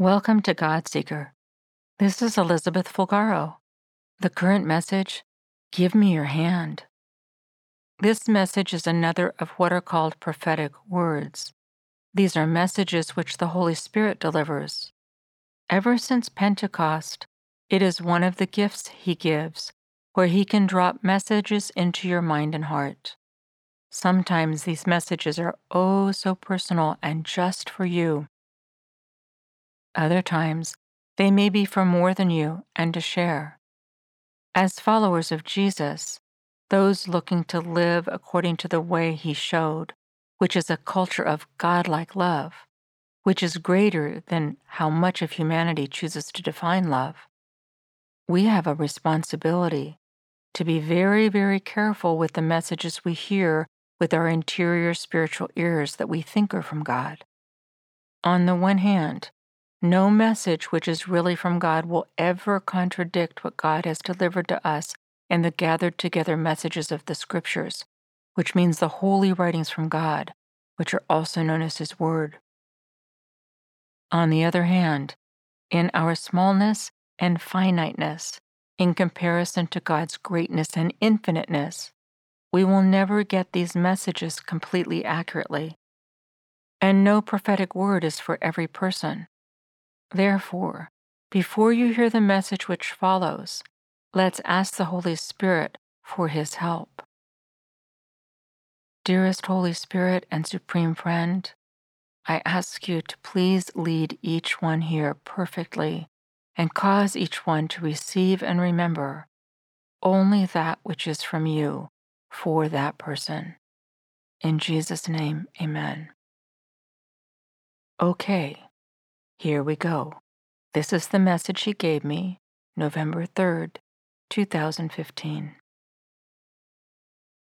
Welcome to Godseeker. This is Elizabeth Fulgaro. The current message, Give Me Your Hand. This message is another of what are called prophetic words. These are messages which the Holy Spirit delivers. Ever since Pentecost, it is one of the gifts He gives, where He can drop messages into your mind and heart. Sometimes these messages are oh so personal and just for you. Other times, they may be for more than you and to share. As followers of Jesus, those looking to live according to the way He showed, which is a culture of godlike love, which is greater than how much of humanity chooses to define love, we have a responsibility to be very, very careful with the messages we hear with our interior spiritual ears that we think are from God. On the one hand, no message which is really from God will ever contradict what God has delivered to us in the gathered together messages of the Scriptures, which means the holy writings from God, which are also known as His Word. On the other hand, in our smallness and finiteness, in comparison to God's greatness and infiniteness, we will never get these messages completely accurately. And no prophetic word is for every person. Therefore, before you hear the message which follows, let's ask the Holy Spirit for His help. Dearest Holy Spirit and Supreme Friend, I ask you to please lead each one here perfectly and cause each one to receive and remember only that which is from you for that person. In Jesus' name, amen. Okay. Here we go. This is the message He gave me, November 3rd, 2015.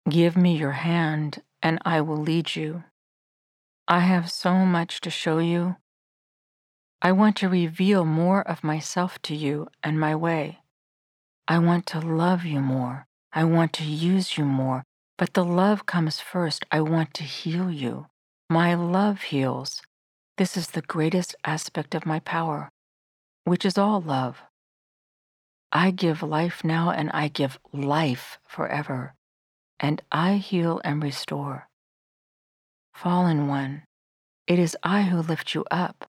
Give me your hand, and I will lead you. I have so much to show you. I want to reveal more of myself to you and my way. I want to love you more. I want to use you more. But the love comes first. I want to heal you. My love heals. This is the greatest aspect of my power, which is all love. I give life now, and I give life forever, and I heal and restore. Fallen one, it is I who lift you up.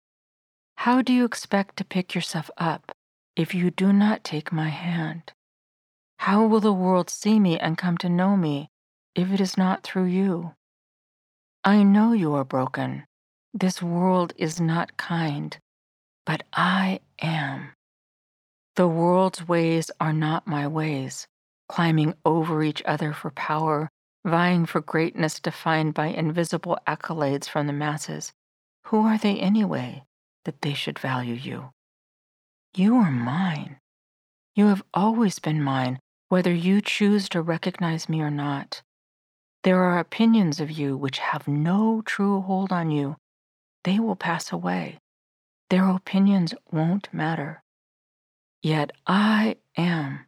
How do you expect to pick yourself up if you do not take my hand? How will the world see me and come to know me if it is not through you? I know you are broken. This world is not kind, but I am. The world's ways are not my ways, climbing over each other for power, vying for greatness defined by invisible accolades from the masses. Who are they anyway that they should value you? You are mine. You have always been mine, whether you choose to recognize me or not. There are opinions of you which have no true hold on you. They will pass away. Their opinions won't matter. Yet I am.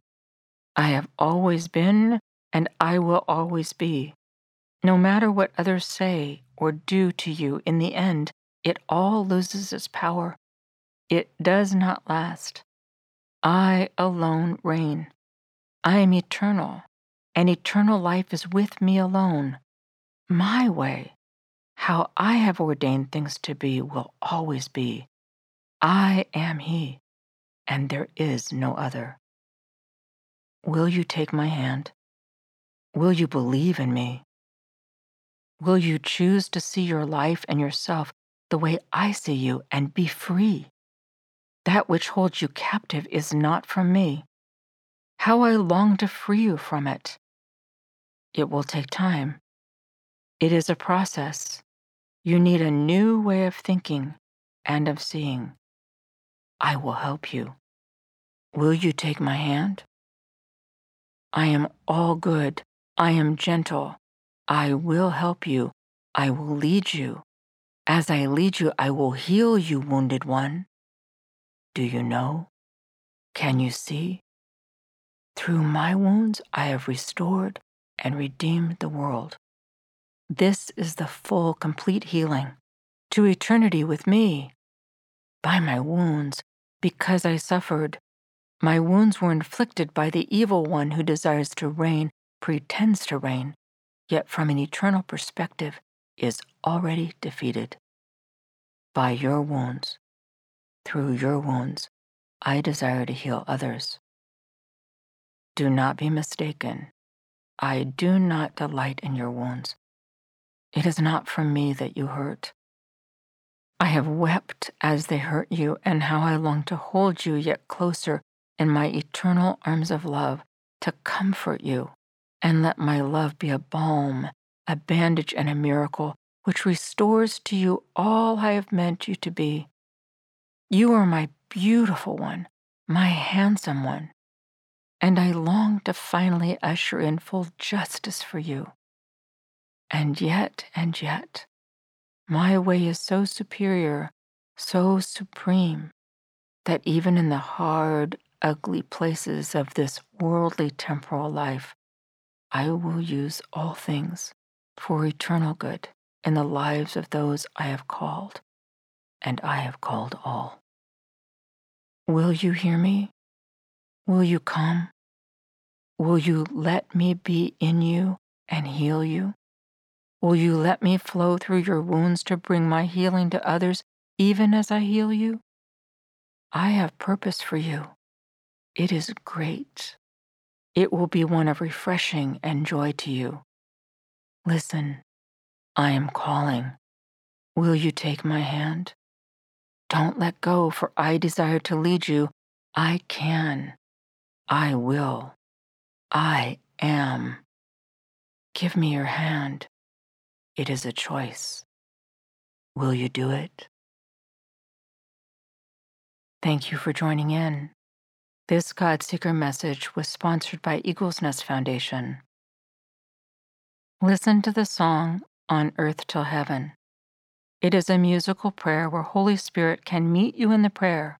I have always been, and I will always be. No matter what others say or do to you, in the end, it all loses its power. It does not last. I alone reign. I am eternal, and eternal life is with me alone. My way. How I have ordained things to be will always be. I am He, and there is no other. Will you take my hand? Will you believe in me? Will you choose to see your life and yourself the way I see you and be free? That which holds you captive is not from me. How I long to free you from it. It will take time. It is a process. You need a new way of thinking and of seeing. I will help you. Will you take my hand? I am all good. I am gentle. I will help you. I will lead you. As I lead you, I will heal you, wounded one. Do you know? Can you see? Through my wounds, I have restored and redeemed the world. This is the full, complete healing to eternity with me. by my wounds, because I suffered. My wounds were inflicted by the evil one who desires to reign, pretends to reign, yet from an eternal perspective is already defeated. By your wounds, through your wounds, I desire to heal others. Do not be mistaken. I do not delight in your wounds. It is not from me that you hurt. I have wept as they hurt you, and how I long to hold you yet closer in my eternal arms of love, to comfort you, and let my love be a balm, a bandage, and a miracle, which restores to you all I have meant you to be. You are my beautiful one, my handsome one, and I long to finally usher in full justice for you. And yet, my way is so superior, so supreme, that even in the hard, ugly places of this worldly temporal life, I will use all things for eternal good in the lives of those I have called, and I have called all. Will you hear me? Will you come? Will you let me be in you and heal you? Will you let me flow through your wounds to bring my healing to others, even as I heal you? I have purpose for you. It is great. It will be one of refreshing and joy to you. Listen, I am calling. Will you take my hand? Don't let go, for I desire to lead you. I can. I will. I am. Give me your hand. It is a choice. Will you do it? Thank you for joining in. This Godseeker message was sponsored by Eagles Nest Foundation. Listen to the song, On Earth Till Heaven. It is a musical prayer where Holy Spirit can meet you in the prayer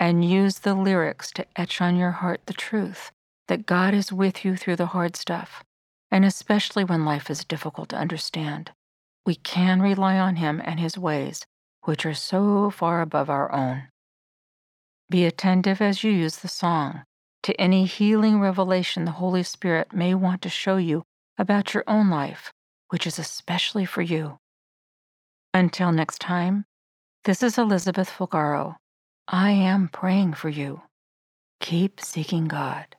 and use the lyrics to etch on your heart the truth that God is with you through the hard stuff, and especially when life is difficult to understand. We can rely on Him and His ways, which are so far above our own. Be attentive as you use the song to any healing revelation the Holy Spirit may want to show you about your own life, which is especially for you. Until next time, this is Elizabeth Fulgaro. I am praying for you. Keep seeking God.